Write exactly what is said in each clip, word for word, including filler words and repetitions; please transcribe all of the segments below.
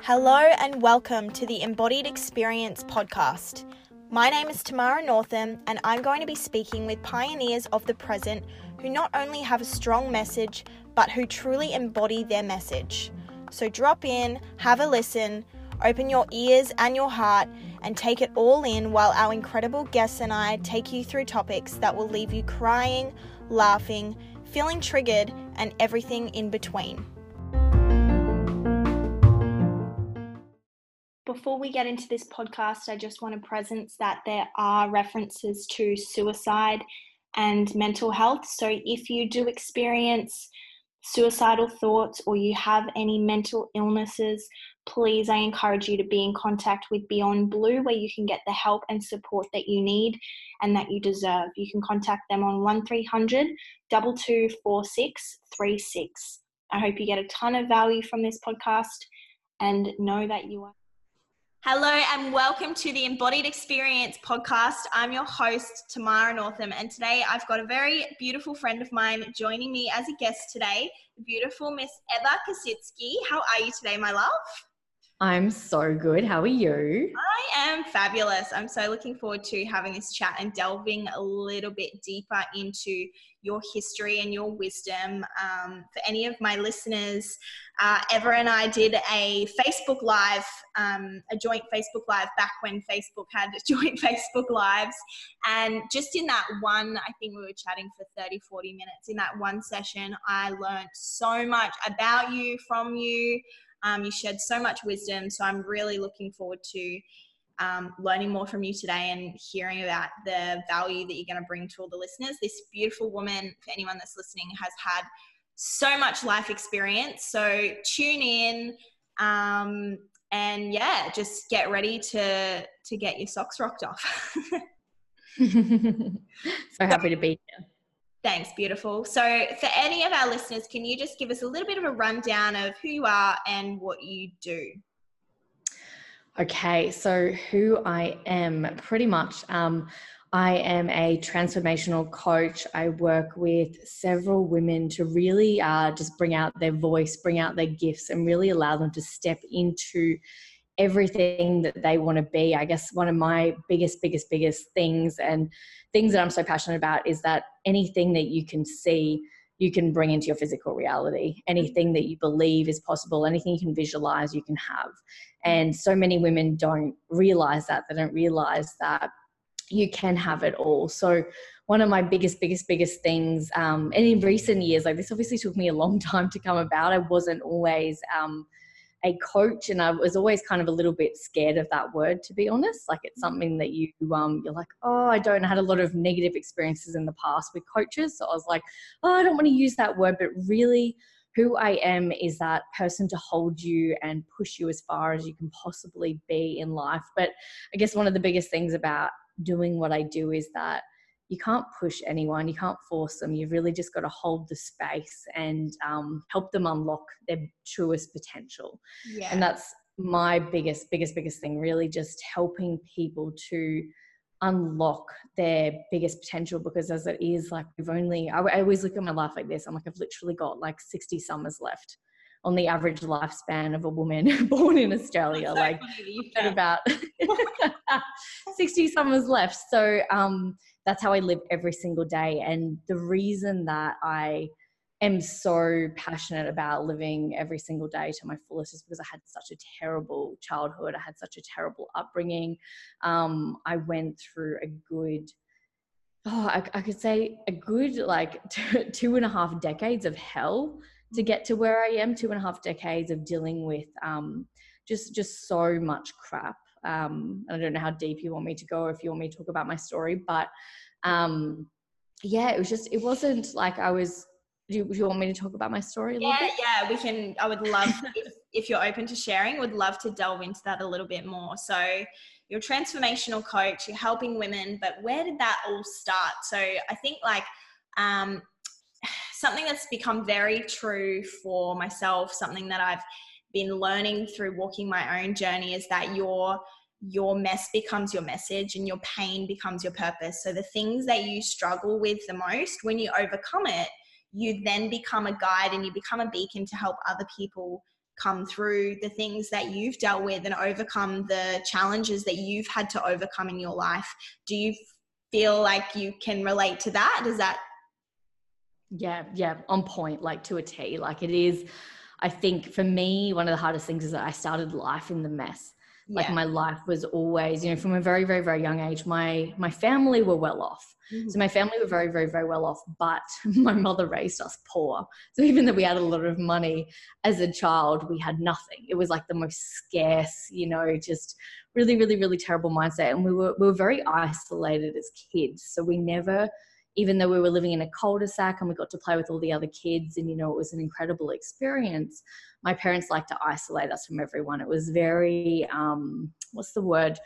Hello and welcome to the Embodied Experience podcast. My name is Tamara Northam and I'm going to be speaking with pioneers of the present who not only have a strong message but who truly embody their message. So drop in, have a listen, open your ears and your heart and take it all in while our incredible guests and I take you through topics that will leave you crying, laughing, feeling triggered, and everything in between. Before we get into this podcast, I just want to present that there are references to suicide and mental health. So if you do experience suicidal thoughts or you have any mental illnesses, please, I encourage you to be in contact with Beyond Blue, where you can get the help and support that you need and that you deserve. You can contact them on one three hundred, two two four six, three six. I hope you get a ton of value from this podcast and know that you are. Hello and welcome to the Embodied Experience podcast. I'm your host, Tamara Northam, and today I've got a very beautiful friend of mine joining me as a guest today, the beautiful Miss Eva Kaszycki. How are you today, my love? I'm so good. How are you? I am fabulous. I'm so looking forward to having this chat and delving a little bit deeper into your history and your wisdom. Um, for any of my listeners, uh, Eva and I did a Facebook Live, um, a joint Facebook Live back when Facebook had joint Facebook Lives. And just in that one, I think we were chatting for thirty, forty minutes. In that one session, I learned so much about you, from you. Um, you shared so much wisdom, so I'm really looking forward to um, learning more from you today and hearing about the value that you're going to bring to all the listeners. This beautiful woman, for anyone that's listening, has had so much life experience, so tune in um, and, yeah, just get ready to, to get your socks rocked off. So happy to be here. Thanks, beautiful. So for any of our listeners, can you just give us a little bit of a rundown of who you are and what you do? Okay, so who I am, pretty much. Um, I am a transformational coach. I work with several women to really uh, just bring out their voice, bring out their gifts, and really allow them to step into everything that they want to be. I guess one of my biggest, biggest, biggest things and things that I'm so passionate about is that anything that you can see, you can bring into your physical reality. Anything that you believe is possible, anything you can visualize, you can have. And so many women don't realize that. They don't realize that you can have it all. So one of my biggest, biggest, biggest things, um, and in recent years, like this obviously took me a long time to come about. I wasn't always um, a coach, and I was always kind of a little bit scared of that word, to be honest. Like it's something that you um you're like, oh, I don't I had a lot of negative experiences in the past with coaches, so I was like, oh, I don't want to use that word. But really, who I am is that person to hold you and push you as far as you can possibly be in life. But I guess one of the biggest things about doing what I do is that you can't push anyone, you can't force them. You've really just got to hold the space and um, help them unlock their truest potential. Yeah. And that's my biggest, biggest, biggest thing, really just helping people to unlock their biggest potential, because as it is, like we've only, I, I always look at my life like this. I'm like, I've literally got like sixty summers left on the average lifespan of a woman born in Australia. Like about sixty summers left. So um, that's how I live every single day. And the reason that I am so passionate about living every single day to my fullest is because I had such a terrible childhood. I had such a terrible upbringing. Um, I went through a good, oh, I, I could say a good like two, two and a half decades of hell to get to where I am, two and a half decades of dealing with um, just just so much crap. Um, I don't know how deep you want me to go, or if you want me to talk about my story, but um, yeah, it was just, it wasn't like I was, do you, do you want me to talk about my story a yeah, little bit? Yeah, we can, I would love, if, if you're open to sharing, would love to delve into that a little bit more. So you're a transformational coach, you're helping women, but where did that all start? So I think like, um, something that's become very true for myself, something that I've been learning through walking my own journey, is that your your mess becomes your message and your pain becomes your purpose. So the things that you struggle with the most, when you overcome it, you then become a guide and you become a beacon to help other people come through the things that you've dealt with and overcome the challenges that you've had to overcome in your life. Do you feel like you can relate to that? Does that? Yeah, yeah, on point, like to a T. Like it is, I think for me, one of the hardest things is that I started life in the mess. Like yeah. my life was always, you know, from a very, very, very young age, my, my family were well off. Mm-hmm. So my family were very, very, very well off, but my mother raised us poor. So even though we had a lot of money as a child, we had nothing. It was like the most scarce, you know, just really, really, really terrible mindset. And we were, we were very isolated as kids. So we never, even though we were living in a cul-de-sac and we got to play with all the other kids and, you know, it was an incredible experience. My parents liked to isolate us from everyone. It was very, um, what's the word?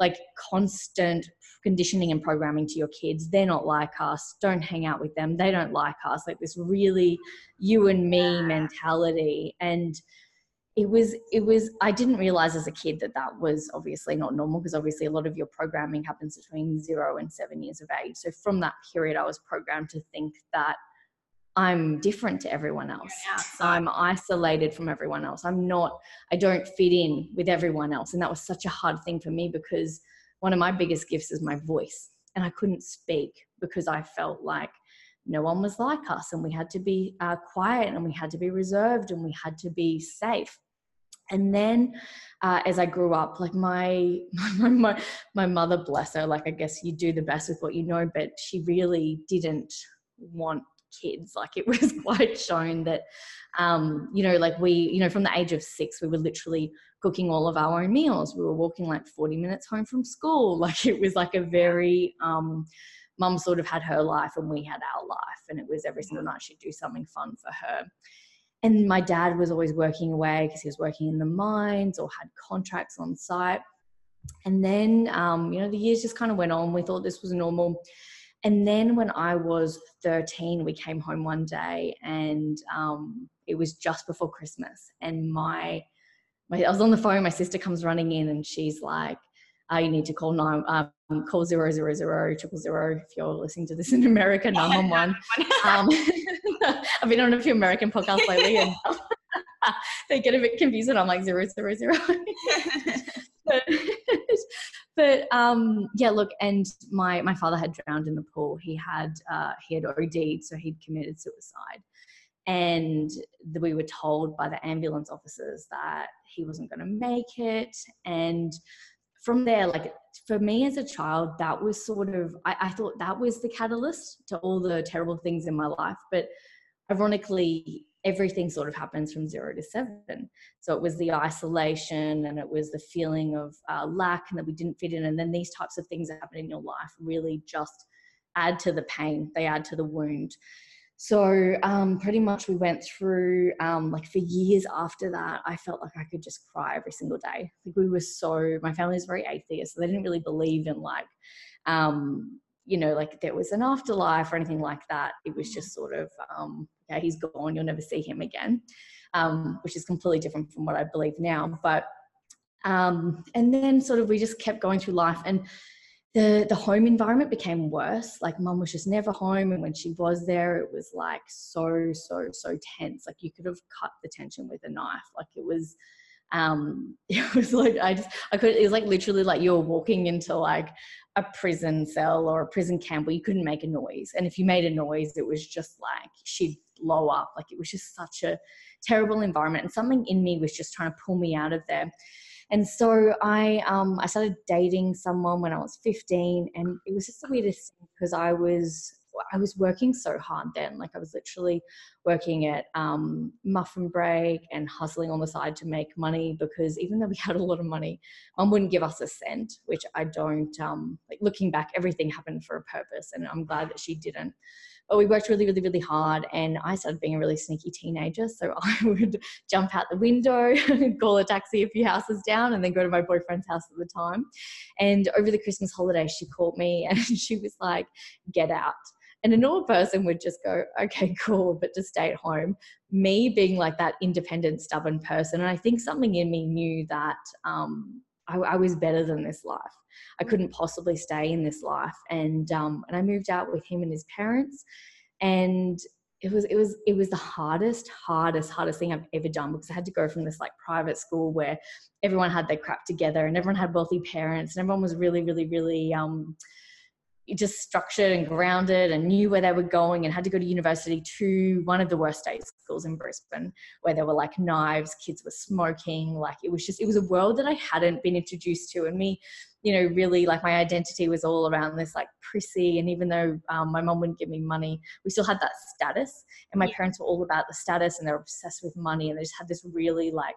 Like constant conditioning and programming to your kids. They're not like us. Don't hang out with them. They don't like us. Like this really you and me mentality. And it was, it was, I didn't realize as a kid that that was obviously not normal, because obviously a lot of your programming happens between zero and seven years of age. So from that period, I was programmed to think that I'm different to everyone else. I'm isolated from everyone else. I'm not, I don't fit in with everyone else. And that was such a hard thing for me, because one of my biggest gifts is my voice, and I couldn't speak because I felt like no one was like us, and we had to be uh, quiet, and we had to be reserved, and we had to be safe. And then uh, as I grew up, like my, my, my, my mother, bless her, like, I guess you do the best with what you know, but she really didn't want kids. Like it was quite shown that um you know like we you know from the age of six we were literally cooking all of our own meals. We were walking like forty minutes home from school. Like it was like a very um mum sort of had her life and we had our life, and it was every single night she'd do something fun for her. And my dad was always working away because he was working in the mines or had contracts on site. And then um you know the years just kind of went on. We thought this was normal. And then when I was thirteen, we came home one day, and um, it was just before Christmas. And my, my, I was on the phone. My sister comes running in, and she's like, "Oh, you need to call nine, um, call zero zero zero triple zero if you're listening to this in America, nine one one." I've been on a few American podcasts lately, and they get a bit confused, and I'm like zero zero zero. But, but um, yeah, look, and my, my father had drowned in the pool. He had, uh, he had O D'd, so he'd committed suicide. And the, we were told by the ambulance officers that he wasn't going to make it. And from there, like for me as a child, that was sort of, I, I thought that was the catalyst to all the terrible things in my life. But ironically, everything sort of happens from zero to seven. So it was the isolation, and it was the feeling of uh, lack, and that we didn't fit in. And then these types of things that happen in your life really just add to the pain. They add to the wound. So um, pretty much we went through, um, like for years after that, I felt like I could just cry every single day. Like we were so, my family was very atheist. So they didn't really believe in like, um, you know, like there was an afterlife or anything like that. It was just sort of, um, yeah, he's gone, you'll never see him again, um, which is completely different from what I believe now. But, um, and then sort of we just kept going through life, and the, the home environment became worse. Like mum was just never home. And when she was there, it was like so, so, so tense. Like you could have cut the tension with a knife. Like it was, um, it was like, I just, I could, it was like literally like you were walking into like a prison cell or a prison camp where you couldn't make a noise. And if you made a noise, it was just like she'd blow up. Like it was just such a terrible environment, and something in me was just trying to pull me out of there. And so I um I started dating someone when I was fifteen, and it was just the weirdest thing, because I was I was working so hard then. Like I was literally working at um, Muffin Break and hustling on the side to make money, because even though we had a lot of money, mum wouldn't give us a cent, which I don't, um, like looking back, everything happened for a purpose, and I'm glad that she didn't. But we worked really, really, really hard, and I started being a really sneaky teenager. So I would jump out the window, call a taxi a few houses down, and then go to my boyfriend's house at the time. And over the Christmas holiday, she called me and she was like, "Get out." And a normal person would just go, "Okay, cool," but to stay at home. Me being like that independent, stubborn person, and I think something in me knew that um, I, I was better than this life. I couldn't possibly stay in this life. And um, and I moved out with him and his parents. And it was, it was, it was the hardest, hardest, hardest thing I've ever done, because I had to go from this like private school where everyone had their crap together and everyone had wealthy parents and everyone was really, really, really, um, just structured and grounded and knew where they were going, and had to go to university to one of the worst state schools in Brisbane, where there were like knives, kids were smoking. Like it was just, it was a world that I hadn't been introduced to. And me, you know, really like my identity was all around this like prissy. And even though um, my mom wouldn't give me money, we still had that status, and my yeah. parents were all about the status, and they're obsessed with money. And they just had this really like,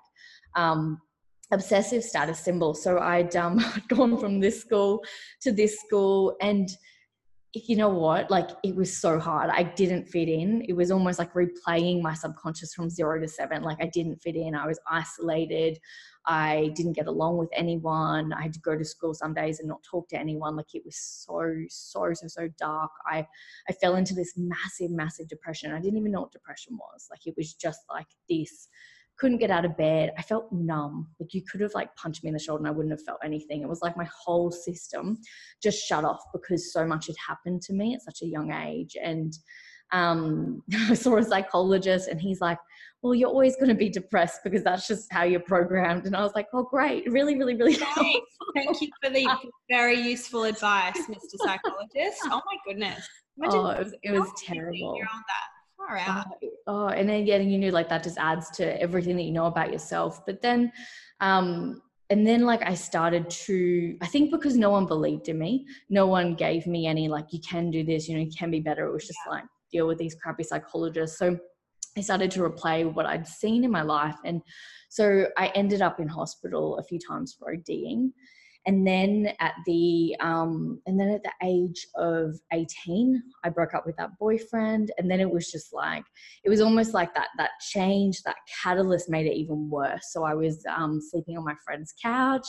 um, obsessive status symbol. So I'd um, gone from this school to this school, and you know what, like it was so hard. I didn't fit in. It was almost like replaying my subconscious from zero to seven. Like I didn't fit in. I was isolated. I didn't get along with anyone. I had to go to school some days and not talk to anyone. Like it was so, so, so, so dark. I, I fell into this massive, massive depression. I didn't even know what depression was. Like it was just like this. Couldn't get out of bed. I felt numb. Like you could have like punched me in the shoulder and I wouldn't have felt anything. It was like my whole system just shut off because so much had happened to me at such a young age. And um, I saw a psychologist, and he's like, well, you're always going to be depressed because that's just how you're programmed. And I was like, oh, great. Really, really, really helpful. Thank you for the very useful advice, Mister Psychologist. Oh my goodness. Imagine oh, it was, it was terrible. Right. Oh, and then yeah, you knew like that just adds to everything that you know about yourself. But then, um, and then like I started to, I think because no one believed in me, no one gave me any like, you can do this, you know, you can be better. It was just yeah. like deal with these crappy psychologists. So I started to replay what I'd seen in my life. And so I ended up in hospital a few times for ODing. And then at the, um, and then at the age of eighteen, I broke up with that boyfriend. And then it was just like, it was almost like that, that change, that catalyst made it even worse. So I was, um, sleeping on my friend's couch.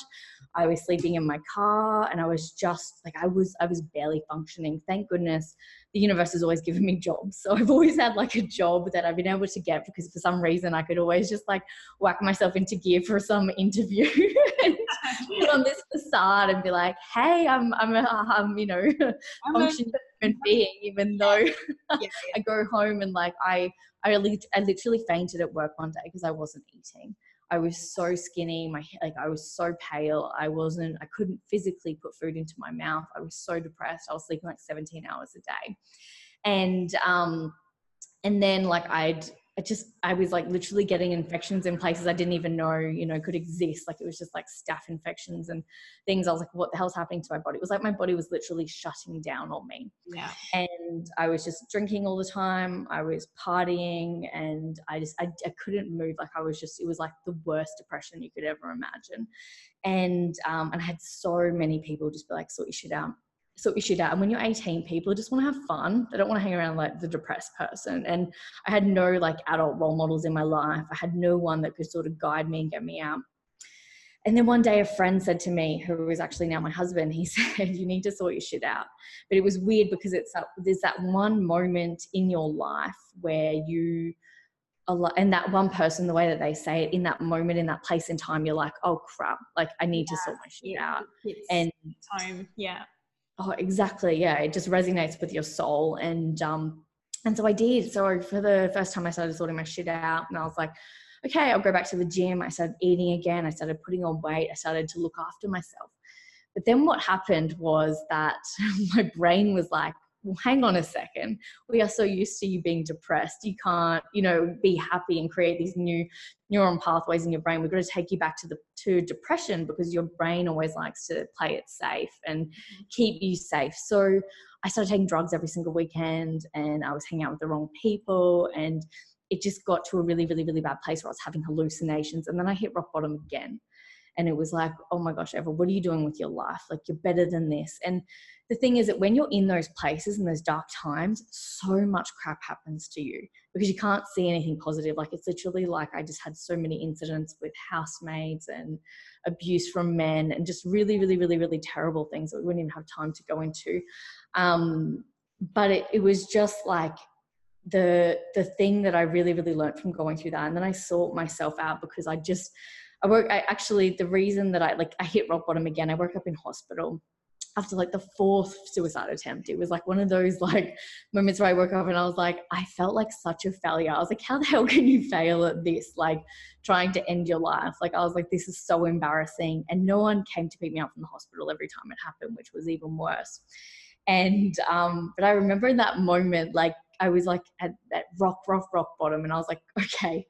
I was sleeping in my car, and I was just like, I was, I was barely functioning. Thank goodness the universe has always given me jobs. So I've always had like a job that I've been able to get, because for some reason I could always just like whack myself into gear for some interview and put on this facade and be like, hey, I'm, I'm, a, I'm you know, I'm functioning human being, even though yeah, yeah. I go home and like, I, I, lit- I literally fainted at work one day because I wasn't eating. I was so skinny. My like I was so pale. I wasn't, I couldn't physically put food into my mouth. I was so depressed. I was sleeping like seventeen hours a day. And, um, and then like I'd, I just, I was like literally getting infections in places I didn't even know, you know, could exist. Like it was just like staph infections and things. I was like, what the hell's happening to my body? It was like my body was literally shutting down on me. Yeah. And I was just drinking all the time. I was partying, and I just, I, I couldn't move. Like I was just, it was like the worst depression you could ever imagine. And, um, and I had so many people just be like, sort your shit out. sort your shit out. And when you're eighteen, people just want to have fun. They don't want to hang around like the depressed person. And I had no like adult role models in my life. I had no one that could sort of guide me and get me out. And then one day a friend said to me, who is actually now my husband, he said, you need to sort your shit out. But it was weird because it's that, there's that one moment in your life where you a lot, and that one person, the way that they say it, in that moment, in that place and time, you're like, oh crap, like I need yeah, to sort my shit yeah, out. It's and time, yeah. Oh, exactly. Yeah. It just resonates with your soul. And, um, and so I did. So for the first time I started sorting my shit out, and I was like, okay, I'll go back to the gym. I started eating again. I started putting on weight. I started to look after myself. But then what happened was that my brain was like, well, hang on a second. We are so used to you being depressed. You can't, you know, be happy and create these new neuron pathways in your brain. We've got to take you back to the to depression, because your brain always likes to play it safe and keep you safe. So I started taking drugs every single weekend, and I was hanging out with the wrong people, and it just got to a really, really, really bad place where I was having hallucinations. And then I hit rock bottom again. And it was like, oh my gosh, Eva, what are you doing with your life? Like, you're better than this. And the thing is that when you're in those places and those dark times, so much crap happens to you because you can't see anything positive. Like, it's literally like I just had so many incidents with housemates and abuse from men and just really, really, really, really terrible things that we wouldn't even have time to go into. Um, but it, it was just like, the the thing that I really, really learned from going through that. And then I sought myself out, because I just, I woke, I actually, the reason that I, like, I hit rock bottom again, I woke up in hospital after like the fourth suicide attempt. It was like one of those like moments where I woke up and I was like, I felt like such a failure. I was like, how the hell can you fail at this? Like trying to end your life. Like I was like, this is so embarrassing. And no one came to pick me up from the hospital every time it happened, which was even worse. And, um, but I remember in that moment, like I was like at that rock, rock, rock bottom. And I was like, okay,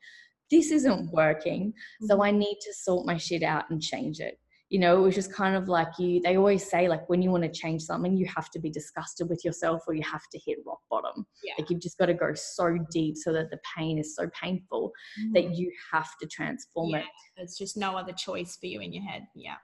this isn't working. So I need to sort my shit out and change it. You know, it was just kind of like you, they always say like when you want to change something, you have to be disgusted with yourself or you have to hit rock bottom. Yeah. Like you've just got to go so deep so that the pain is so painful mm. that you have to transform yeah. it. It's just no other choice for you in your head. Yeah.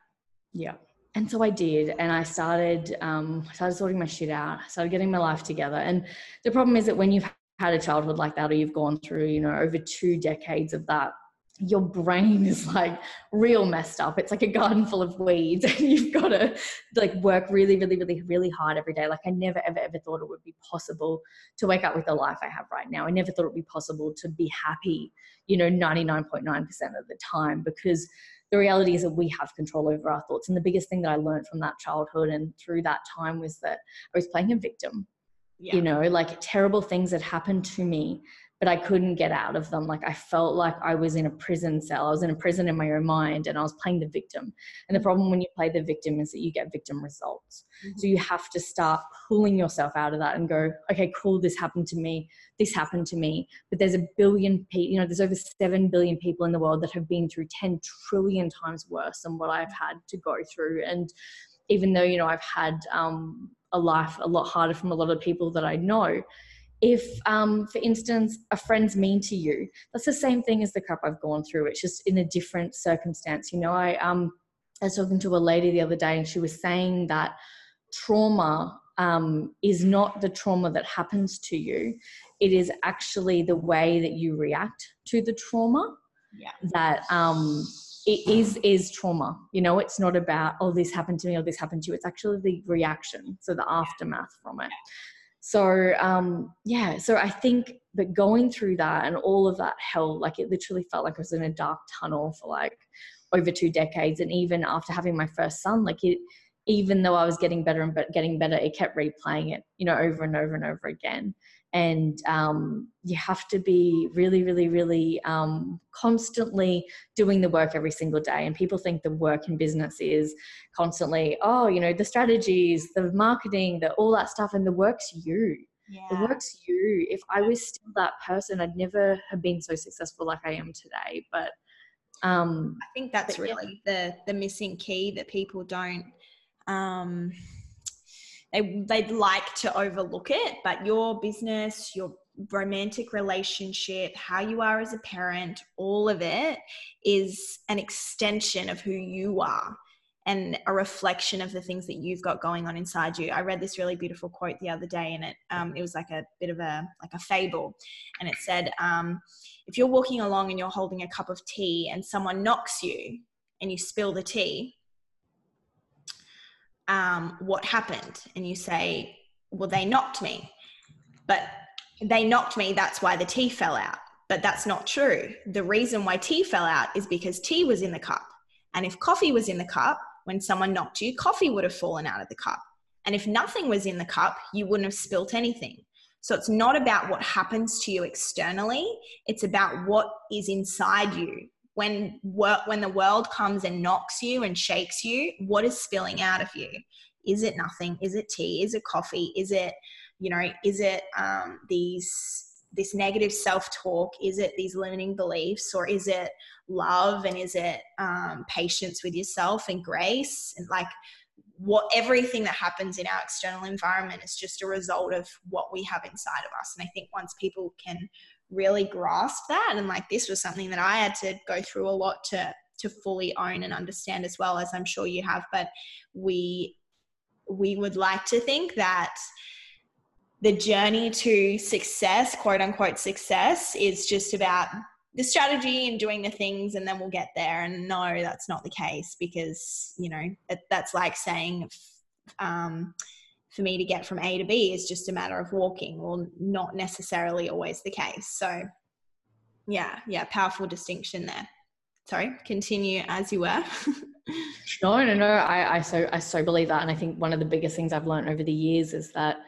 Yeah. And so I did, and I started, um, I started sorting my shit out. I started getting my life together. And the problem is that when you've had a childhood like that, or you've gone through, you know, over two decades of that, your brain is like real messed up. It's like a garden full of weeds, and you've got to like work really, really, really, really hard every day. Like I never, ever, ever thought it would be possible to wake up with the life I have right now. I never thought it would be possible to be happy, you know, ninety-nine point nine percent of the time, because the reality is that we have control over our thoughts. And the biggest thing that I learned from that childhood and through that time was that I was playing a victim, yeah. you know, like terrible things that happened to me, but I couldn't get out of them. Like I felt like I was in a prison cell. I was in a prison in my own mind, and I was playing the victim. And the problem when you play the victim is that you get victim results. Mm-hmm. So you have to start pulling yourself out of that and go, okay, cool, this happened to me. This happened to me. But there's a billion people, you know, there's over seven billion people in the world that have been through ten trillion times worse than what I've had to go through. And even though, you know, I've had um, a life a lot harder from a lot of people that I know, if, um, for instance, a friend's mean to you, that's the same thing as the crap I've gone through. It's just in a different circumstance. You know, I, um, I was talking to a lady the other day, and she was saying that trauma um, is not the trauma that happens to you. It is actually the way that you react to the trauma. Yeah. That um, it is, is trauma. You know, it's not about, oh, this happened to me or this happened to you. It's actually the reaction, so the aftermath from it. So, um, yeah, so I think that going through that and all of that hell, like it literally felt like I was in a dark tunnel for like over two decades. And even after having my first son, like it, even though I was getting better and getting better, it kept replaying it, you know, over and over and over again. And, um, you have to be really, really, really, um, constantly doing the work every single day. And people think the work in business is constantly, oh, you know, the strategies, the marketing, the, all that stuff. And the work's you, yeah. the work's you. If I was still that person, I'd never have been so successful like I am today. But, um, I think that's really yeah. the, the missing key that people don't, um, They, they'd like to overlook it, but your business, your romantic relationship, how you are as a parent, all of it is an extension of who you are and a reflection of the things that you've got going on inside you. I read this really beautiful quote the other day, and it, um, it was like a bit of a, like a fable. And it said, um, if you're walking along and you're holding a cup of tea and someone knocks you and you spill the tea, Um, what happened? And you say, well, they knocked me, but they knocked me. That's why the tea fell out. But that's not true. The reason why tea fell out is because tea was in the cup. And if coffee was in the cup, when someone knocked you, coffee would have fallen out of the cup. And if nothing was in the cup, you wouldn't have spilt anything. So it's not about what happens to you externally. It's about what is inside you. When, when the world comes and knocks you and shakes you, what is spilling out of you? Is it nothing? Is it tea? Is it coffee? Is it, you know, is it um, these, this negative self-talk? Is it these limiting beliefs? Or is it love? And is it um, patience with yourself and grace? And like what, everything that happens in our external environment is just a result of what we have inside of us. And I think once people can really grasp that, and like this was something that I had to go through a lot to to fully own and understand, as well as I'm sure you have, but we we would like to think that the journey to success, quote unquote success, is just about the strategy and doing the things and then we'll get there. And no, that's not the case, because you know that's like saying um for me to get from A to B is just a matter of walking. Well, not necessarily always the case. So yeah, yeah, powerful distinction there. sorry, continue as you were. No, no, no. I, I so I so believe that. And I think one of the biggest things I've learned over the years is that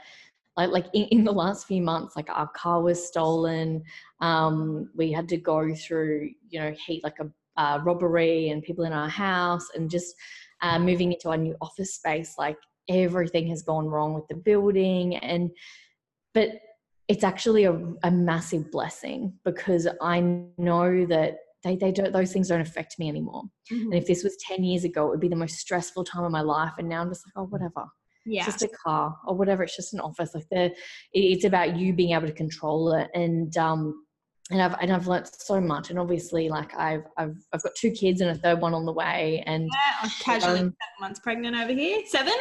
like, like in, in the last few months, like our car was stolen. Um, we had to go through, you know, heat, like a uh, robbery and people in our house, and just uh, moving into our new office space. Like everything has gone wrong with the building. And, but it's actually a, a massive blessing, because I know that They, they don't, those things don't affect me anymore. Mm-hmm. And if this was ten years ago, it would be the most stressful time of my life. And now I'm just like, oh, whatever. Yeah. It's just a car or whatever. It's just an office. Like the, it's about you being able to control it. And, um, and I've, and I've learned so much. And obviously like I've, I've, I've got two kids and a third one on the way. And yeah, I'm casually um, seven months pregnant over here. Seven?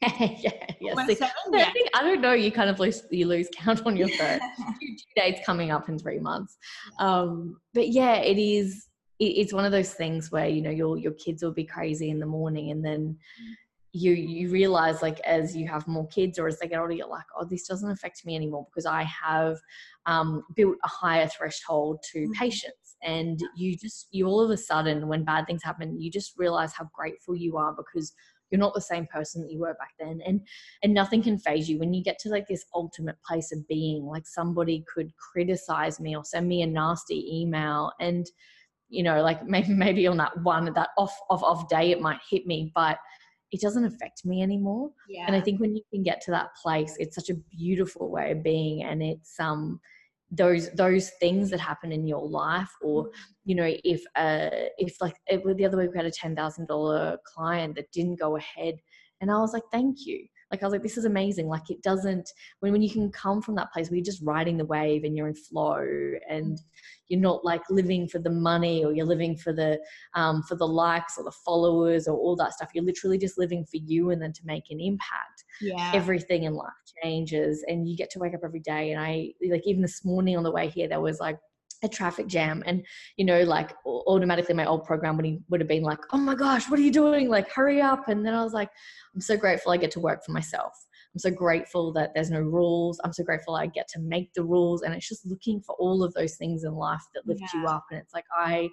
yeah. yeah, six, seven, yeah. I, think, I don't know. You kind of lose, you lose count on your third. two, two days coming up in three months. Um, but yeah, it is, it, it's one of those things where, you know, your, your kids will be crazy in the morning, and then you, you realize like as you have more kids or as they get older, you're like, oh, this doesn't affect me anymore, because I have um, built a higher threshold to patience. And you just, you all of a sudden, when bad things happen, you just realize how grateful you are, because you're not the same person that you were back then. And, and nothing can phase you when you get to like this ultimate place of being. Like somebody could criticize me or send me a nasty email, and, you know, like maybe, maybe on that one, that off, off, off day, it might hit me, but it doesn't affect me anymore. Yeah. And I think when you can get to that place, it's such a beautiful way of being. And it's, um, those, those things that happen in your life, or, you know, if, uh, if like it, the other week we had a ten thousand dollars client that didn't go ahead, and I was like, thank you. Like, I was like, this is amazing. Like it doesn't, when, when you can come from that place where you're just riding the wave and you're in flow, and you're not like living for the money, or you're living for the, um, for the likes or the followers or all that stuff. You're literally just living for you, and then to make an impact. Yeah. Everything in life changes, and you get to wake up every day. And I, like, even this morning on the way here, there was like a traffic jam, and, you know, like automatically my old program would, would have been like, oh my gosh, what are you doing? Like, hurry up. And then I was like, I'm so grateful I get to work for myself. I'm so grateful that there's no rules. I'm so grateful I get to make the rules. And it's just looking for all of those things in life that lift yeah. you up. And it's like, I,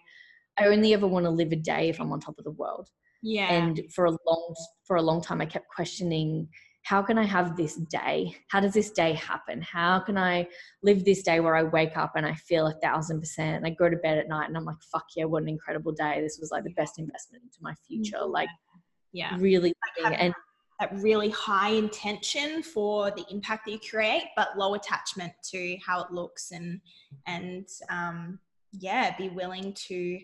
I only ever want to live a day if I'm on top of the world. Yeah. And for a long, for a long time, I kept questioning, how can I have this day? How does this day happen? How can I live this day where I wake up and I feel a thousand percent, and I go to bed at night and I'm like, fuck yeah, what an incredible day. This was like the best investment into my future. Yeah. Like, yeah, really. Like, and that really high intention for the impact that you create, but low attachment to how it looks, and, and um, yeah, be willing to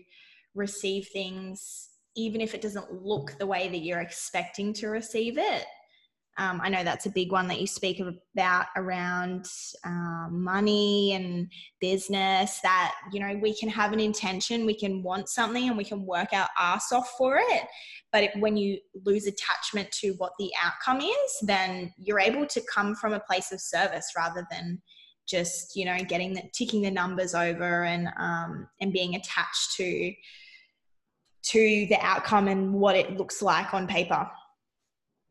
receive things, even if it doesn't look the way that you're expecting to receive it. Um, I know that's a big one that you speak about around uh, money and business, that, you know, we can have an intention, we can want something, and we can work our ass off for it. But it, when you lose attachment to what the outcome is, then you're able to come from a place of service rather than just, you know, getting the, ticking the numbers over and, um, and being attached to, to the outcome and what it looks like on paper.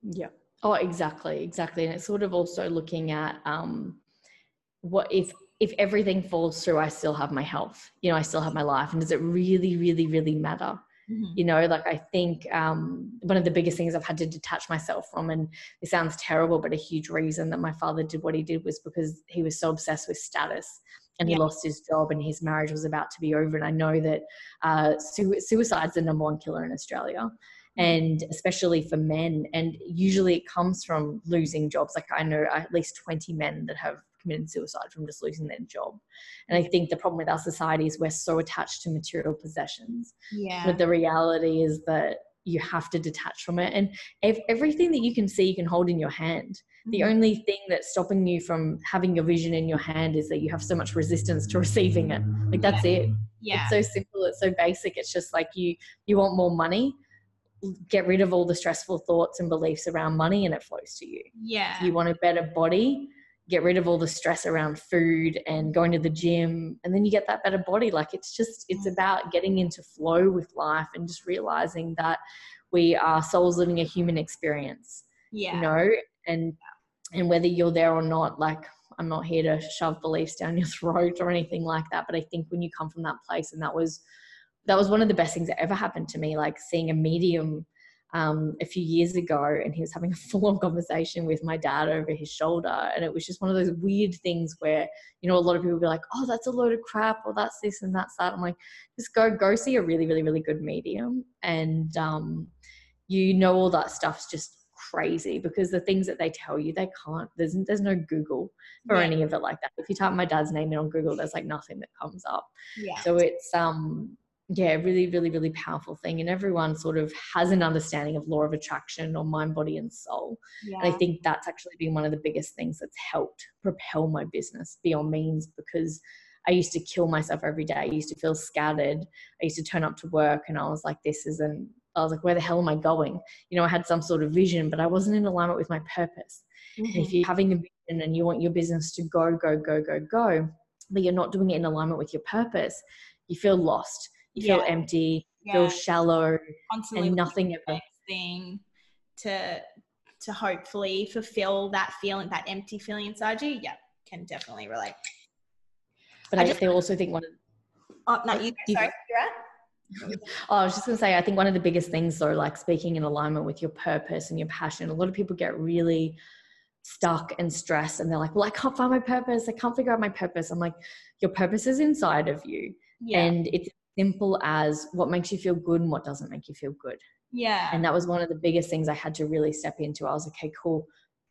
Yeah. Oh, exactly. Exactly. And it's sort of also looking at, um, what if, if everything falls through, I still have my health, you know, I still have my life. And does it really, really, really matter? Mm-hmm. You know, like I think, um, one of the biggest things I've had to detach myself from, and it sounds terrible, but a huge reason that my father did what he did was because he was so obsessed with status. And he yeah. lost his job, and his marriage was about to be over. And I know that, uh, su- suicide's the number one killer in Australia. And especially for men, and usually it comes from losing jobs. Like I know at least twenty men that have committed suicide from just losing their job. And I think the problem with our society is we're so attached to material possessions. Yeah. But the reality is that you have to detach from it. And if everything that you can see, you can hold in your hand. Mm-hmm. The only thing that's stopping you from having your vision in your hand is that you have so much resistance to receiving it. Like that's yeah. it. Yeah. It's so simple. It's so basic. It's just like you, you want more money. Get rid of all the stressful thoughts and beliefs around money, and it flows to you. Yeah. You want a better body, get rid of all the stress around food and going to the gym, and then you get that better body. Like it's just, it's about getting into flow with life and just realizing that we are souls living a human experience. Yeah. You know, and, and whether you're there or not, like I'm not here to shove beliefs down your throat or anything like that. But I think when you come from that place, and that was that was one of the best things that ever happened to me, like seeing a medium um, a few years ago, and he was having a full-on conversation with my dad over his shoulder. And it was just one of those weird things where, you know, a lot of people be like, oh, that's a load of crap, or that's this and that's that. I'm like, just go, go see a really, really, really good medium. And, um, you know, all that stuff's just crazy, because the things that they tell you, they can't, there's, there's no Google or yeah. any of it like that. If you type my dad's name in on Google, there's like nothing that comes up. Yeah. So it's, um, yeah, really, really, really powerful thing. And everyone sort of has an understanding of law of attraction or mind, body and soul. Yeah. And I think that's actually been one of the biggest things that's helped propel my business beyond means, because I used to kill myself every day. I used to feel scattered. I used to turn up to work and I was like, this isn't, I was like, where the hell am I going? You know, I had some sort of vision, but I wasn't in alignment with my purpose. Mm-hmm. And if you're having a vision and you want your business to go, go, go, go, go, but you're not doing it in alignment with your purpose, you feel lost. You yeah. feel empty, yeah. feel shallow, constantly and nothing ever thing to to hopefully fulfill that feeling, that empty feeling inside you. Yeah, can definitely relate. But I, I just, also think one of oh no, you sorry, you, you're at? Oh, I was just gonna say, I think one of the biggest things though, like speaking in alignment with your purpose and your passion, a lot of people get really stuck and stressed, and they're like, well, I can't find my purpose, I can't figure out my purpose. I'm like, your purpose is inside of you. Yeah. And it's simple as what makes you feel good and what doesn't make you feel good. Yeah. And that was one of the biggest things I had to really step into. I was like, okay, cool.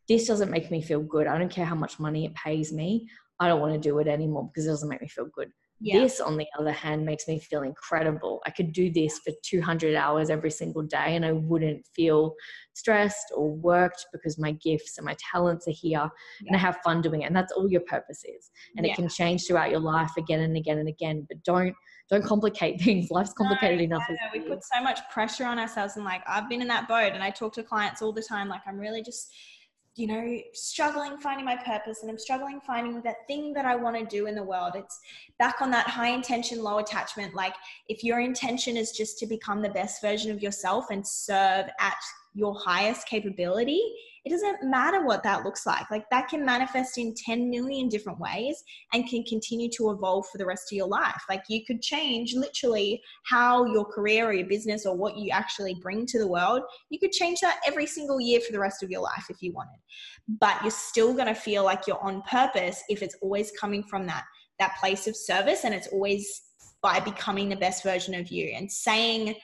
This doesn't make me feel good. I don't care how much money it pays me. I don't want to do it anymore because it doesn't make me feel good. Yeah. This, on the other hand, makes me feel incredible. I could do this for two hundred hours every single day and I wouldn't feel stressed or worked because my gifts and my talents are here yeah. and I have fun doing it. And that's all your purpose is. And yeah. it can change throughout your life again and again and again, but don't, don't complicate things. Life's complicated no, enough. No, no. We put so much pressure on ourselves, and like, I've been in that boat, and I talk to clients all the time. Like, I'm really just, you know, struggling finding my purpose, and I'm struggling finding that thing that I want to do in the world. It's back on that high intention, low attachment. Like, if your intention is just to become the best version of yourself and serve at your highest capability, it doesn't matter what that looks like. Like, that can manifest in ten million different ways and can continue to evolve for the rest of your life. Like, you could change literally how your career or your business or what you actually bring to the world. You could change that every single year for the rest of your life if you wanted, but you're still going to feel like you're on purpose if it's always coming from that, that place of service. And it's always by becoming the best version of you and saying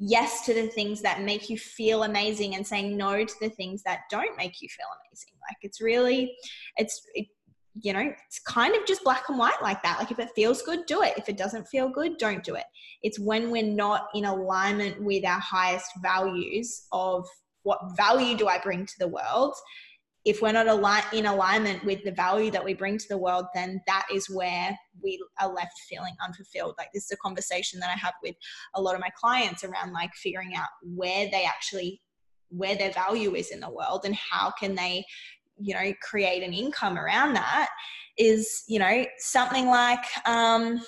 yes to the things that make you feel amazing and saying no to the things that don't make you feel amazing. Like, it's really, it's, it, you know, it's kind of just black and white like that. Like, if it feels good, do it. If it doesn't feel good, don't do it. It's when we're not in alignment with our highest values of what value do I bring to the world. If we're not al- in alignment with the value that we bring to the world, then that is where we are left feeling unfulfilled. Like, this is a conversation that I have with a lot of my clients around, like, figuring out where they actually, where their value is in the world and how can they, you know, create an income around that. Is, you know, something like, um,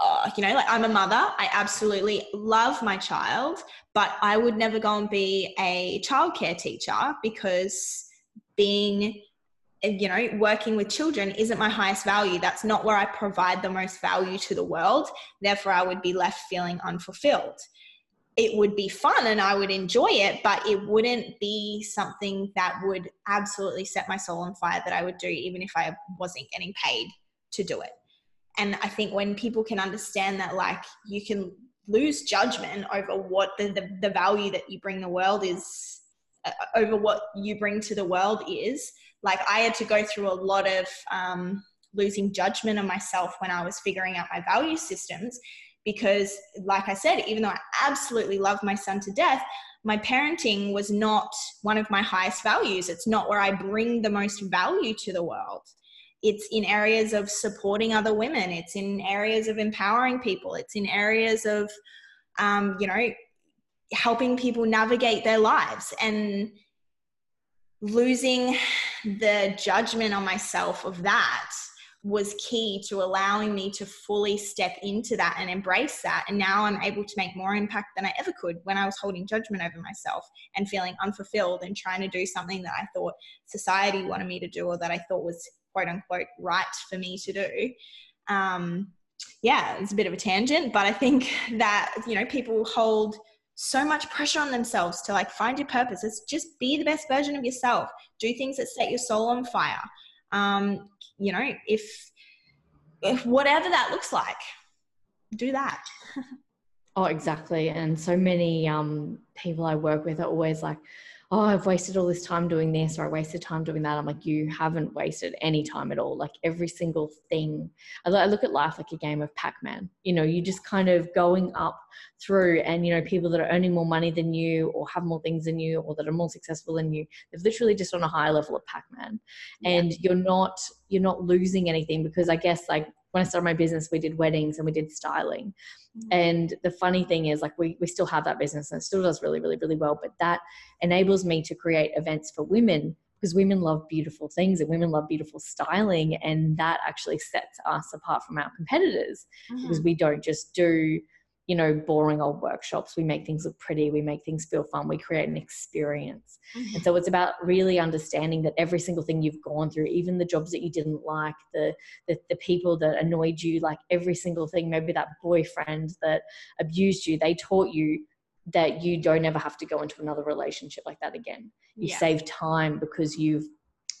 oh, you know, like, I'm a mother. I absolutely love my child, but I would never go and be a childcare teacher because being, you know, working with children isn't my highest value. That's not where I provide the most value to the world. Therefore, I would be left feeling unfulfilled. It would be fun and I would enjoy it, but it wouldn't be something that would absolutely set my soul on fire that I would do, even if I wasn't getting paid to do it. And I think when people can understand that, like, you can lose judgment over what the, the, the value that you bring the world is, uh, over what you bring to the world is. Like, I had to go through a lot of um, losing judgment of myself when I was figuring out my value systems, because, like I said, even though I absolutely love my son to death, my parenting was not one of my highest values. It's not where I bring the most value to the world. It's in areas of supporting other women. It's in areas of empowering people. It's in areas of, um, you know, helping people navigate their lives, and losing the judgment on myself of that was key to allowing me to fully step into that and embrace that. And now I'm able to make more impact than I ever could when I was holding judgment over myself and feeling unfulfilled and trying to do something that I thought society wanted me to do, or that I thought was quote unquote right for me to do. Um, yeah, it's a bit of a tangent, but I think that, you know, people hold so much pressure on themselves to like find your purpose. It's just be the best version of yourself. Do things that set your soul on fire. Um, you know, if, if whatever that looks like, do that. Oh, exactly. And so many um, people I work with are always like, oh, I've wasted all this time doing this, or I wasted time doing that. I'm like, you haven't wasted any time at all. Like every single thing. I look at life like a game of Pac-Man. You know, you're just kind of going up through, and, you know, people that are earning more money than you or have more things than you or that are more successful than you, they're literally just on a higher level of Pac-Man. Yeah. And you're not, you're not losing anything, because I guess like when I started my business, we did weddings and we did styling. And the funny thing is, like, we, we still have that business and it still does really, really, really well. But that enables me to create events for women, because women love beautiful things and women love beautiful styling. And that actually sets us apart from our competitors, mm-hmm. because we don't just do, you know, boring old workshops. We make things look pretty. We make things feel fun. We create an experience. Mm-hmm. And so it's about really understanding that every single thing you've gone through, even the jobs that you didn't like, the, the, the people that annoyed you, like every single thing, maybe that boyfriend that abused you, they taught you that you don't ever have to go into another relationship like that again. You yeah. save time because you've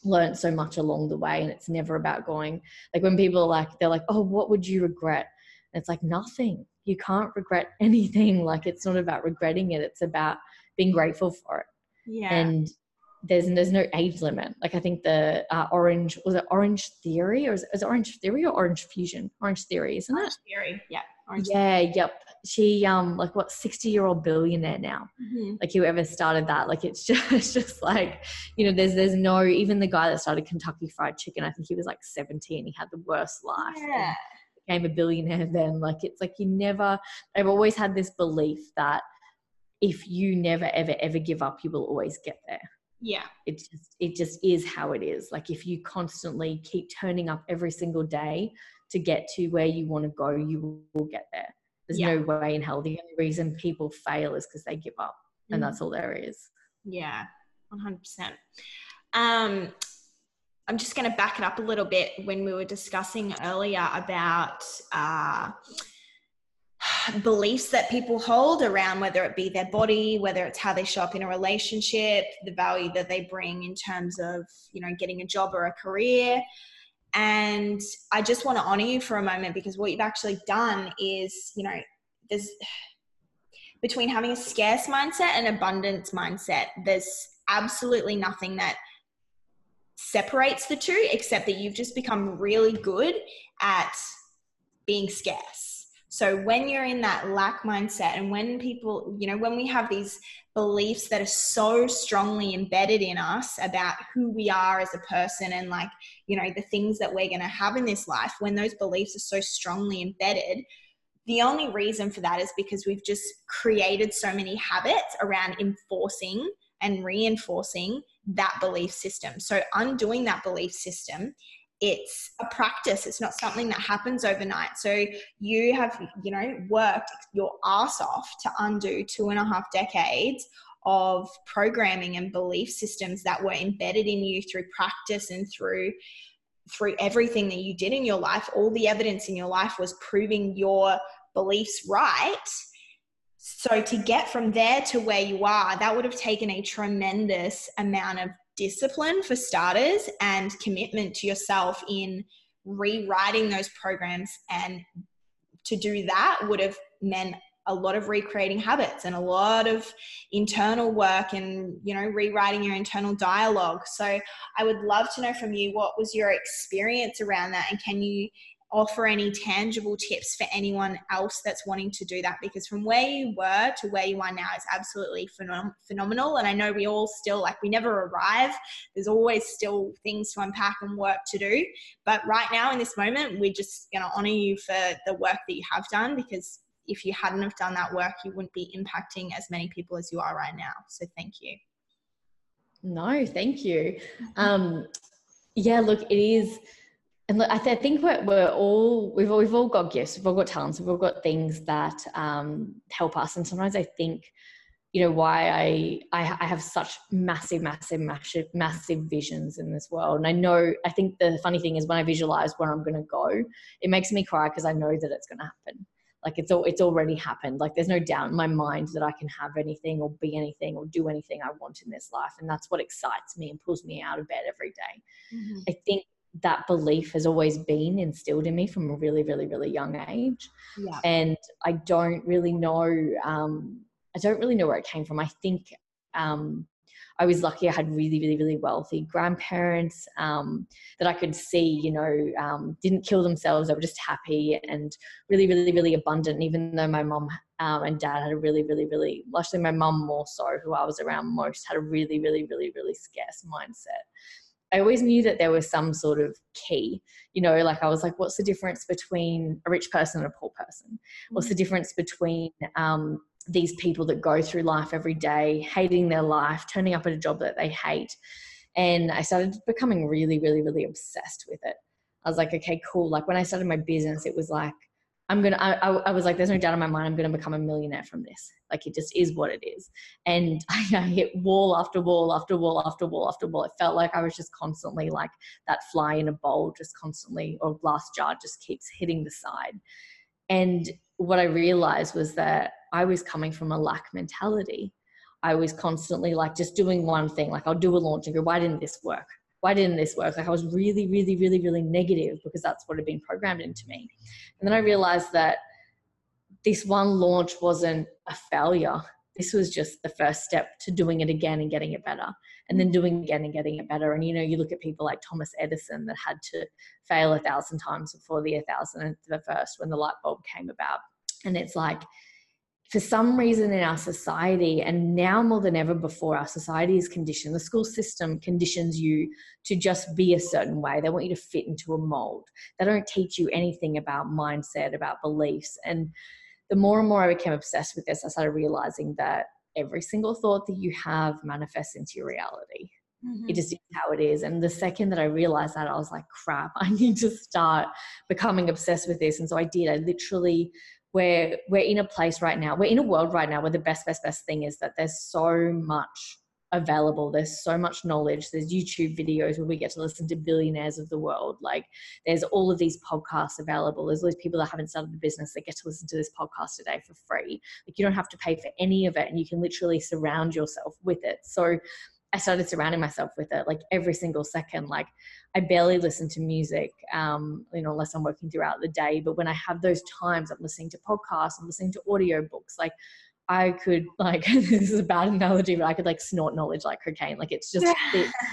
learned so much along the way. And it's never about going, like when people are like, they're like, oh, what would you regret? And it's like, nothing. You can't regret anything. Like, it's not about regretting it. It's about being grateful for it. Yeah. And there's, there's no age limit. Like, I think the uh, orange, was it Orange Theory or is, is it Orange Theory or Orange Fusion? Orange Theory, isn't it? Theory. Yeah. Orange yeah. Theory. Yep. She, um, like what, sixty year old billionaire now, mm-hmm. like whoever started that, like, it's just, it's just like, you know, there's, there's no, even the guy that started Kentucky Fried Chicken, I think he was like seventeen. He had the worst life. Yeah. And, became a billionaire then. Like, it's like you never, I've always had this belief that if you never, ever, ever give up, you will always get there. Yeah. It just, it just is how it is. Like, if you constantly keep turning up every single day to get to where you want to go, you will get there. There's yeah. no way in hell. The only reason people fail is because they give up, mm-hmm. and that's all there is. Yeah. one hundred percent. Um, I'm just going to back it up a little bit when we were discussing earlier about uh, beliefs that people hold around, whether it be their body, whether it's how they show up in a relationship, the value that they bring in terms of, you know, getting a job or a career. And I just want to honor you for a moment, because what you've actually done is, you know, there's between having a scarce mindset and abundance mindset, there's absolutely nothing that separates the two, except that you've just become really good at being scarce. So when you're in that lack mindset, and when people, you know, when we have these beliefs that are so strongly embedded in us about who we are as a person and, like, you know, the things that we're going to have in this life, when those beliefs are so strongly embedded, the only reason for that is because we've just created so many habits around enforcing and reinforcing that belief system. So undoing that belief system, it's a practice. It's not something that happens overnight. So you have, you know, worked your ass off to undo two and a half decades of programming and belief systems that were embedded in you through practice and through, through everything that you did in your life. All the evidence in your life was proving your beliefs right. So to get from there to where you are, that would have taken a tremendous amount of discipline for starters, and commitment to yourself in rewriting those programs. And to do that would have meant a lot of recreating habits and a lot of internal work and, you know, rewriting your internal dialogue. So I would love to know from you, what was your experience around that? And can you offer any tangible tips for anyone else that's wanting to do that? Because from where you were to where you are now is absolutely phenom- phenomenal. And I know we all still, like, we never arrive. There's always still things to unpack and work to do. But right now in this moment, we're just going to honor you for the work that you have done, because if you hadn't have done that work, you wouldn't be impacting as many people as you are right now. So thank you. No, thank you. Um, yeah, look, it is... And look, I, th- I think we're, we're all, we've all, we've all got gifts, we've all got talents, we've all got things that um, help us. And sometimes I think, you know, why I, I, I have such massive, massive, massive, massive visions in this world. And I know, I think the funny thing is when I visualize where I'm going to go, it makes me cry because I know that it's going to happen. Like it's all, it's already happened. Like there's no doubt in my mind that I can have anything or be anything or do anything I want in this life. And that's what excites me and pulls me out of bed every day. Mm-hmm. I think that belief has always been instilled in me from a really, really, really young age. Yeah. And I don't really know, um, I don't really know where it came from. I think um, I was lucky I had really, really, really wealthy grandparents um, that I could see, you know, um, didn't kill themselves. They were just happy and really, really, really abundant. And even though my mum um, and dad had a really, really, really, actually my mum more so, who I was around most, had a really, really, really, really scarce mindset. I always knew that there was some sort of key, you know, like I was like, what's the difference between a rich person and a poor person? What's the difference between, um, these people that go through life every day, hating their life, turning up at a job that they hate? And I started becoming really, really, really obsessed with it. I was like, okay, cool. Like when I started my business, it was like, I'm going to, I was like, there's no doubt in my mind, I'm going to become a millionaire from this. Like it just is what it is. And I hit wall after wall after wall after wall after wall. It felt like I was just constantly like that fly in a bowl, just constantly, or glass jar just keeps hitting the side. And what I realized was that I was coming from a lack mentality. I was constantly like just doing one thing. Like I'll do a launch and go, why didn't this work? Why didn't this work? Like I was really, really, really, really negative because that's what had been programmed into me. And then I realized that this one launch wasn't a failure. This was just the first step to doing it again and getting it better, and then doing it again and getting it better. And, you know, you look at people like Thomas Edison that had to fail a thousand times before the one thousandth when the light bulb came about. And it's like, for some reason in our society, and now more than ever before, our society is conditioned. The school system conditions you to just be a certain way. They want you to fit into a mold. They don't teach you anything about mindset, about beliefs. And the more and more I became obsessed with this, I started realizing that every single thought that you have manifests into your reality. Mm-hmm. It just is how it is. And the second that I realized that, I was like, crap, I need to start becoming obsessed with this. And so I did. I literally... We're, we're in a place right now, we're in a world right now where the best, best, best thing is that there's so much available. There's so much knowledge. There's YouTube videos where we get to listen to billionaires of the world. Like there's all of these podcasts available. There's all these people that haven't started the business that get to listen to this podcast today for free. Like you don't have to pay for any of it, and you can literally surround yourself with it. So I started surrounding myself with it like every single second. Like I barely listen to music, um, you know, unless I'm working throughout the day. But when I have those times, I'm listening to podcasts, I'm listening to audiobooks. Like I could, like, this is a bad analogy, but I could like snort knowledge like cocaine. Like it's just, it,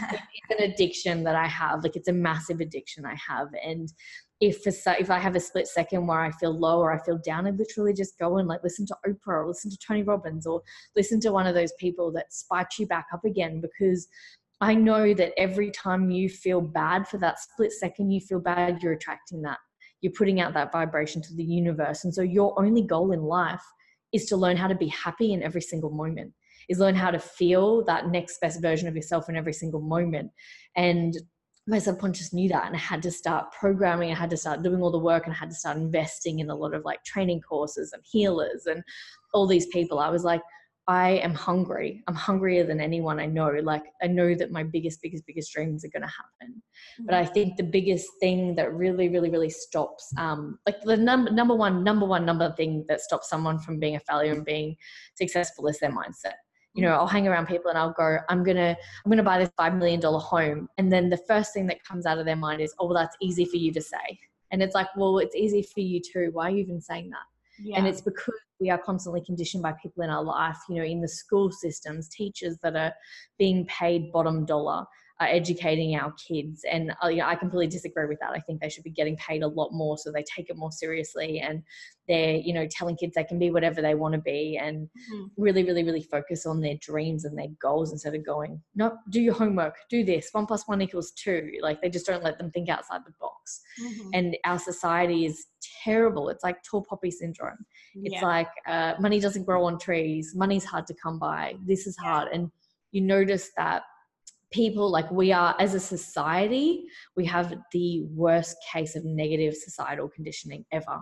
it's an addiction that I have. Like it's a massive addiction I have. And if, if I have a split second where I feel low or I feel down, I literally just go and like listen to Oprah or listen to Tony Robbins or listen to one of those people that spikes you back up again, because I know that every time you feel bad for that split second, you feel bad, you're attracting that. You're putting out that vibration to the universe. And so your only goal in life is to learn how to be happy in every single moment, is learn how to feel that next best version of yourself in every single moment. And my subconscious knew that, and I had to start programming. I had to start doing all the work, and I had to start investing in a lot of like training courses and healers and all these people. I was like, I am hungry. I'm hungrier than anyone I know. Like I know that my biggest, biggest, biggest dreams are going to happen. Mm-hmm. But I think the biggest thing that really, really, really stops, um, like the number, number one, number one, number thing that stops someone from being a failure and being successful is their mindset. You know, I'll hang around people and I'll go, I'm going to, I'm going to buy this five million dollars home. And then the first thing that comes out of their mind is, oh, well, that's easy for you to say. And it's like, well, it's easy for you too. Why are you even saying that? Yeah. And it's because we are constantly conditioned by people in our life, you know, in the school systems, teachers that are being paid bottom dollar are educating our kids. And you know, I completely disagree with that. I think they should be getting paid a lot more so they take it more seriously, and they're, you know, telling kids they can be whatever they want to be, and mm-hmm. really, really, really focus on their dreams and their goals instead of going, no, do your homework, do this, one plus one equals two. Like they just don't let them think outside the box. Mm-hmm. And our society is terrible. It's like tall poppy syndrome. It's yeah. like uh, money doesn't grow on trees. Money's hard to come by. This is yeah. hard. And you notice that people, like we are as a society, we have the worst case of negative societal conditioning ever.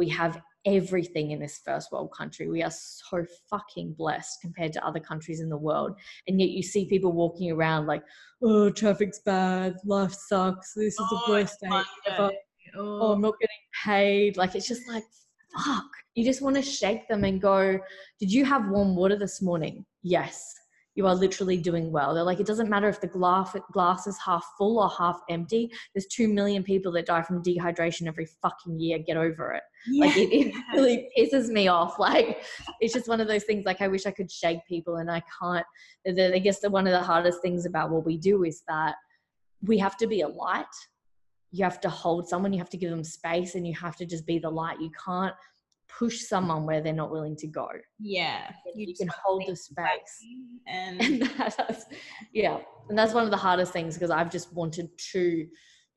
We have everything in this first world country. We are so fucking blessed compared to other countries in the world. And yet you see people walking around like, oh, traffic's bad, life sucks, this is oh, the worst day ever. Oh. oh, I'm not getting paid. Like, it's just like, fuck. You just want to shake them and go, did you have warm water this morning? Yes. You are literally doing well. They're like, it doesn't matter if the glass, glass is half full or half empty. There's two million people that die from dehydration every fucking year. Get over it. Yeah. Like it, it really pisses me off. Like it's just one of those things. Like I wish I could shake people and I can't. I guess that one of the hardest things about what we do is that we have to be a light. You have to hold someone. You have to give them space and you have to just be the light. You can't push someone where they're not willing to go. Yeah. You, you can hold the space. And, and that's, yeah. And that's one of the hardest things because I've just wanted to,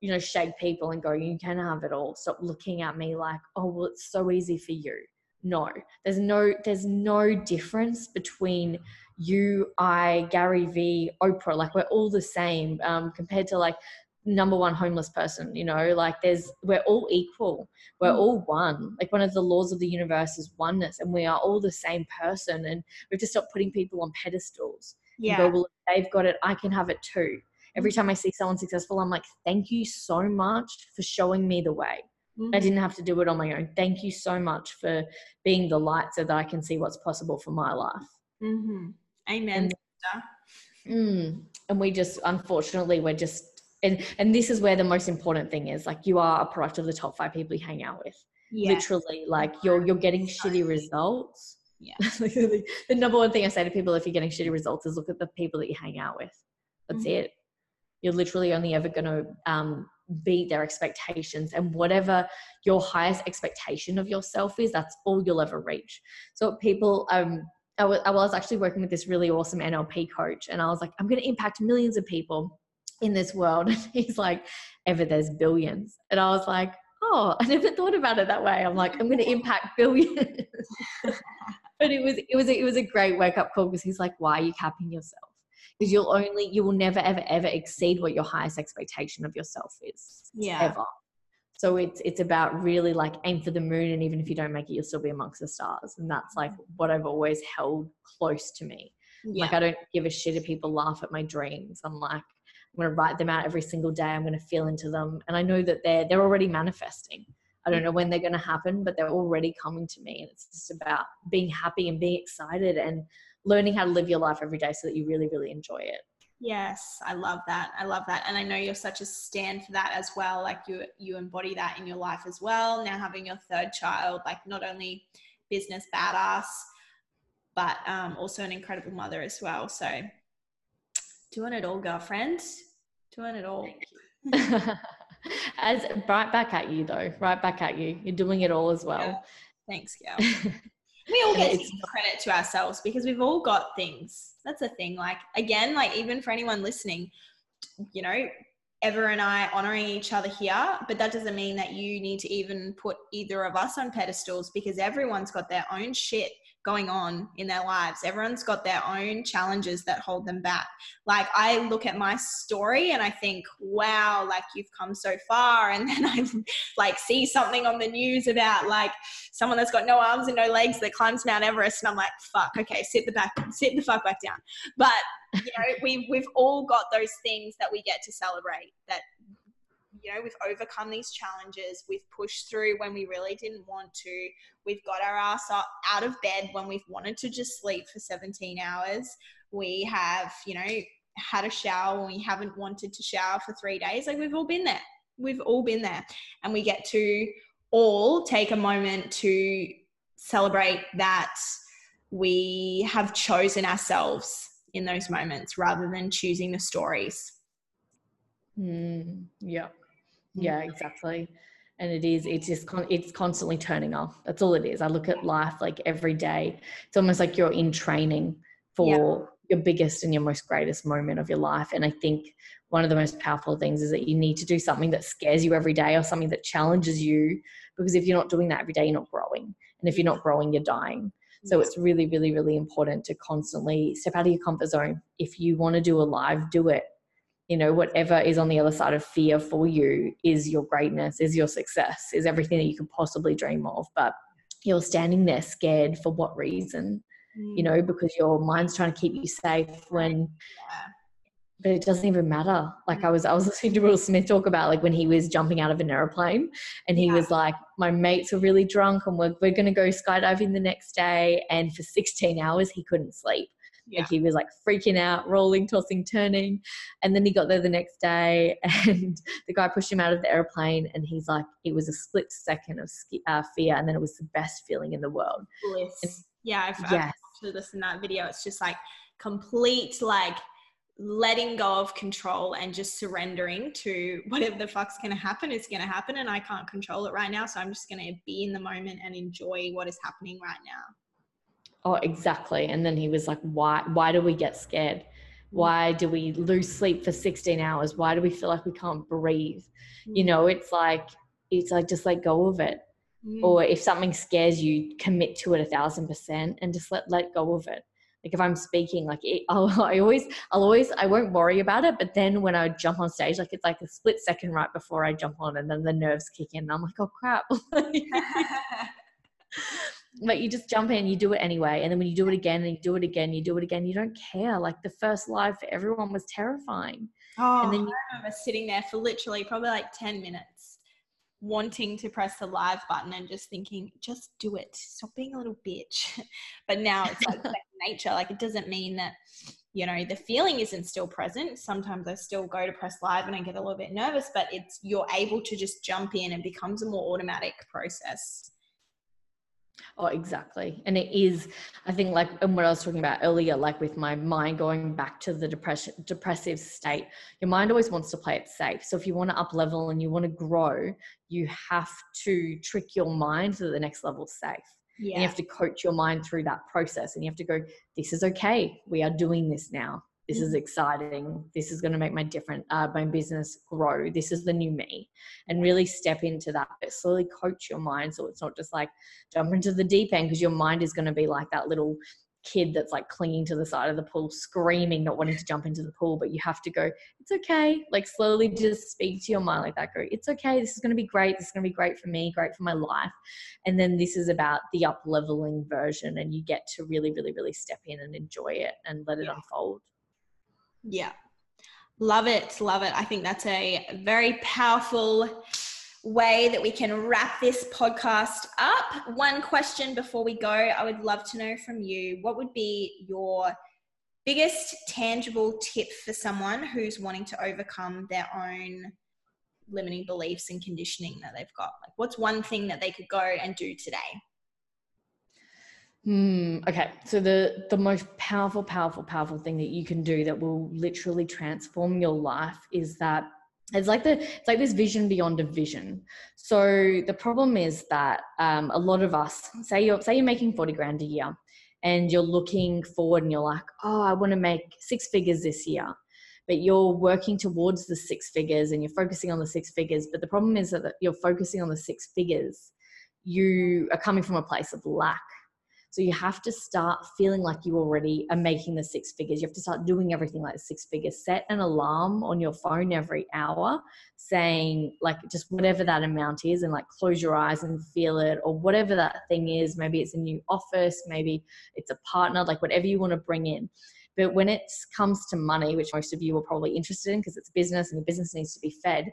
you know, shake people and go, you can have it all. Stop looking at me like, oh, well, it's so easy for you. No, there's no, there's no difference between you, I, Gary V, Oprah, like we're all the same um, compared to like number one homeless person, you know, like there's, we're all equal. We're mm. all one. Like one of the laws of the universe is oneness and we are all the same person. And we've just stopped putting people on pedestals. Yeah. Go, well, if they've got it, I can have it too. Every time I see someone successful, I'm like, thank you so much for showing me the way. Mm-hmm. I didn't have to do it on my own. Thank you so much for being the light so that I can see what's possible for my life. Mm-hmm. Amen. And, mm, and we just, unfortunately, we're just, And, and this is where the most important thing is, like you are a product of the top five people you hang out with. Yeah. Literally, like you're, you're getting shitty results. Yeah. The number one thing I say to people, if you're getting shitty results, is look at the people that you hang out with. That's mm-hmm. it. You're literally only ever going to um, beat their expectations, and whatever your highest expectation of yourself is, that's all you'll ever reach. So people, um, I, w- I was actually working with this really awesome N L P coach, and I was like, I'm going to impact millions of people in this world. And he's like, Eva, there's billions. And I was like, oh, I never thought about it that way. I'm like, I'm going to impact billions. But it was, it was, a, it was a great wake up call because he's like, why are you capping yourself? Because you'll only, you will never, ever, ever exceed what your highest expectation of yourself is. Yeah. Ever. So it's, it's about really like aim for the moon. And even if you don't make it, you'll still be amongst the stars. And that's like what I've always held close to me. Yeah. Like, I don't give a shit if people laugh at my dreams. I'm like, I'm going to write them out every single day. I'm going to feel into them. And I know that they're, they're already manifesting. I don't know when they're going to happen, but they're already coming to me. And it's just about being happy and being excited and learning how to live your life every day so that you really, really enjoy it. Yes. I love that. I love that. And I know you're such a stand for that as well. Like you, you embody that in your life as well. Now having your third child, like not only business badass, but um, also an incredible mother as well. So doing it all, girlfriend. Doing it all. As right back at you, though. Right back at you. You're doing it all as well. Yeah. Thanks, girl. We all get to give credit to ourselves because we've all got things. That's the thing. Like, again, like even for anyone listening, you know, Eva and I honoring each other here, but that doesn't mean that you need to even put either of us on pedestals because everyone's got their own shit going on in their lives. Everyone's got their own challenges that hold them back. Like I look at my story and I think, wow, like you've come so far. And then I like see something on the news about like someone that's got no arms and no legs that climbs Mount Everest. And I'm like, fuck, okay, sit the back, sit the fuck back down. But you know, we've, we've all got those things that we get to celebrate that, you know, we've overcome these challenges. We've pushed through when we really didn't want to. We've got our ass up out of bed when we've wanted to just sleep for seventeen hours. We have, you know, had a shower when we haven't wanted to shower for three days. Like we've all been there. We've all been there. And we get to all take a moment to celebrate that we have chosen ourselves in those moments rather than choosing the stories. Mm, yeah. Yeah, exactly. And it is, it's just, con- it's constantly turning off. That's all it is. I look at life like every day. It's almost like you're in training for yeah. your biggest and your most greatest moment of your life. And I think one of the most powerful things is that you need to do something that scares you every day or something that challenges you, because if you're not doing that every day, you're not growing. And if you're not growing, you're dying. So it's really, really, really important to constantly step out of your comfort zone. If you want to do a live, do it. you know, whatever is on the other side of fear for you is your greatness, is your success, is everything that you could possibly dream of. But you're standing there scared for what reason? Mm. You know, because your mind's trying to keep you safe when, yeah. but it doesn't even matter. Like I was, I was listening to Will Smith talk about like when he was jumping out of an airplane and he yeah. was like, my mates were really drunk and we're, we're going to go skydiving the next day. And for sixteen hours, he couldn't sleep. Yeah. Like he was like freaking out, rolling, tossing, turning. And then he got there the next day and the guy pushed him out of the airplane and he's like, it was a split second of uh, fear. And then it was the best feeling in the world. Bliss. And, yeah. I've, yes. I've actually listened to that video. It's just like complete, like letting go of control and just surrendering to whatever the fuck's going to happen is going to happen. And I can't control it right now. So I'm just going to be in the moment and enjoy what is happening right now. Oh, exactly. And then he was like, why, why do we get scared? Why do we lose sleep for sixteen hours? Why do we feel like we can't breathe? Mm. You know, it's like, it's like, just let go of it. Mm. Or if something scares you, commit to it a thousand percent and just let, let go of it. Like if I'm speaking, like it, I'll, I always, I'll always, I won't worry about it. But then when I jump on stage, like it's like a split second right before I jump on and then the nerves kick in and I'm like, oh crap. But you just jump in, you do it anyway. And then when you do it again and you do it again, you do it again, you don't care. Like the first live for everyone was terrifying. Oh, and then you- I remember sitting there for literally probably like ten minutes wanting to press the live button and just thinking, just do it. Stop being a little bitch. But now it's like nature. Like it doesn't mean that, you know, the feeling isn't still present. Sometimes I still go to press live and I get a little bit nervous, but it's, you're able to just jump in and it becomes a more automatic process. Oh, exactly. And it is, I think like, and what I was talking about earlier, like with my mind going back to the depression, depressive state, your mind always wants to play it safe. So if you want to up level and you want to grow, you have to trick your mind so that the next level is safe. Yeah. And you have to coach your mind through that process and you have to go, this is okay. We are doing this now. This is exciting. This is going to make my different, uh, my business grow. This is the new me, and really step into that, but slowly coach your mind. So it's not just like jump into the deep end, because your mind is going to be like that little kid that's like clinging to the side of the pool, screaming, not wanting to jump into the pool, but you have to go, it's okay. Like slowly just speak to your mind like that. Go, it's okay. This is going to be great. This is going to be great for me, great for my life. And then this is about the up leveling version, and you get to really, really, really step in and enjoy it and let it yeah. unfold. Yeah. Love it. Love it. I think that's a very powerful way that we can wrap this podcast up. One question before we go, I would love to know from you, what would be your biggest tangible tip for someone who's wanting to overcome their own limiting beliefs and conditioning that they've got? Like, what's one thing that they could go and do today? Hmm. Okay. So the, the most powerful, powerful, powerful thing that you can do that will literally transform your life is that it's like the, it's like this vision beyond a vision. So the problem is that, um, a lot of us say you're, say you're making forty grand a year and you're looking forward and you're like, oh, I want to make six figures this year, but you're working towards the six figures and you're focusing on the six figures. But the problem is that you're focusing on the six figures. You are coming from a place of lack. So you have to start feeling like you already are making the six figures. You have to start doing everything like six figures. Set an alarm on your phone every hour saying like just whatever that amount is, and like close your eyes and feel it, or whatever that thing is. Maybe it's a new office, maybe it's a partner, like whatever you want to bring in. But when it comes to money, which most of you are probably interested in because it's business and the business needs to be fed,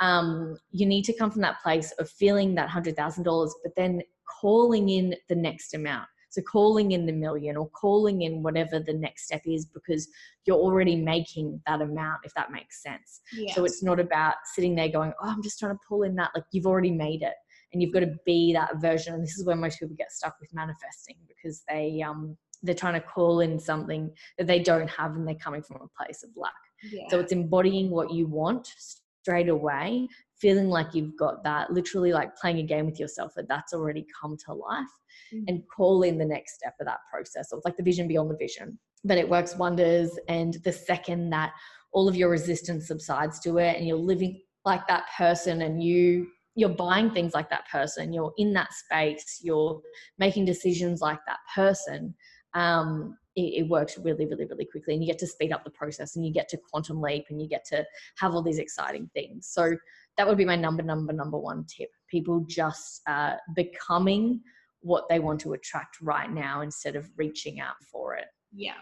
um, you need to come from that place of feeling that one hundred thousand dollars, but then calling in the next amount. So calling in the million, or calling in whatever the next step is, because you're already making that amount, if that makes sense. Yes. So it's not about sitting there going, oh, I'm just trying to pull in that. Like you've already made it and you've got to be that version. And this is where most people get stuck with manifesting, because they, um, they're trying to call in something that they don't have and they're coming from a place of lack. Yeah. So it's embodying what you want straight away, feeling like you've got that, literally like playing a game with yourself that that's already come to life, mm-hmm. and call in the next step of that process. So it's like the vision beyond the vision, but it works wonders. And the second that all of your resistance subsides to it and you're living like that person, and you, you're buying things like that person, you're in that space, you're making decisions like that person, um, it, it works really, really, really quickly, and you get to speed up the process, and you get to quantum leap, and you get to have all these exciting things. So that would be my number, number, number one tip. People just uh, becoming what they want to attract right now instead of reaching out for it. Yeah.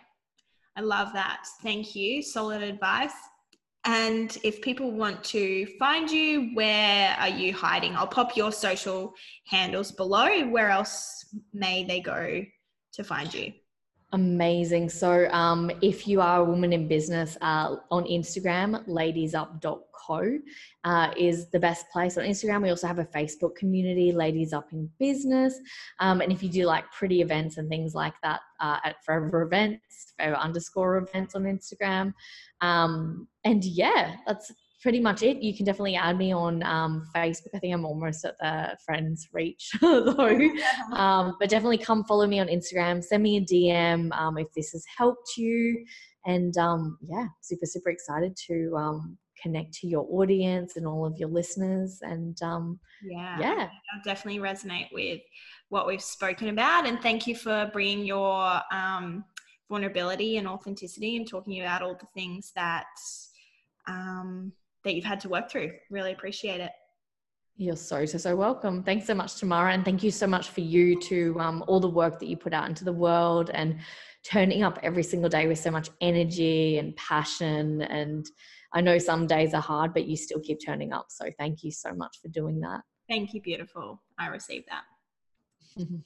I love that. Thank you. Solid advice. And if people want to find you, where are you hiding? I'll pop your social handles below. Where else may they go to find you? Amazing. So um, if you are a woman in business, uh, on Instagram, ladies up dot co uh, is the best place. On Instagram, we also have a Facebook community, Ladies Up in Business. Um, and if you do like pretty events and things like that, uh, at forEVA events, forEVA underscore events on Instagram. Um, and yeah, that's pretty much it. You can definitely add me on um, Facebook. I think I'm almost at the friends reach though. Um, but definitely come follow me on Instagram. Send me a D M um, if this has helped you. And um, yeah, super, super excited to um, connect to your audience and all of your listeners. And um, yeah, yeah, I'll definitely resonate with what we've spoken about. And thank you for bringing your um, vulnerability and authenticity and talking about all the things that um, that you've had to work through. Really appreciate it. You're so, so, so welcome. Thanks so much, Tamara. And thank you so much for you to um, all the work that you put out into the world and turning up every single day with so much energy and passion. And I know some days are hard, but you still keep turning up. So thank you so much for doing that. Thank you. Beautiful. I received that.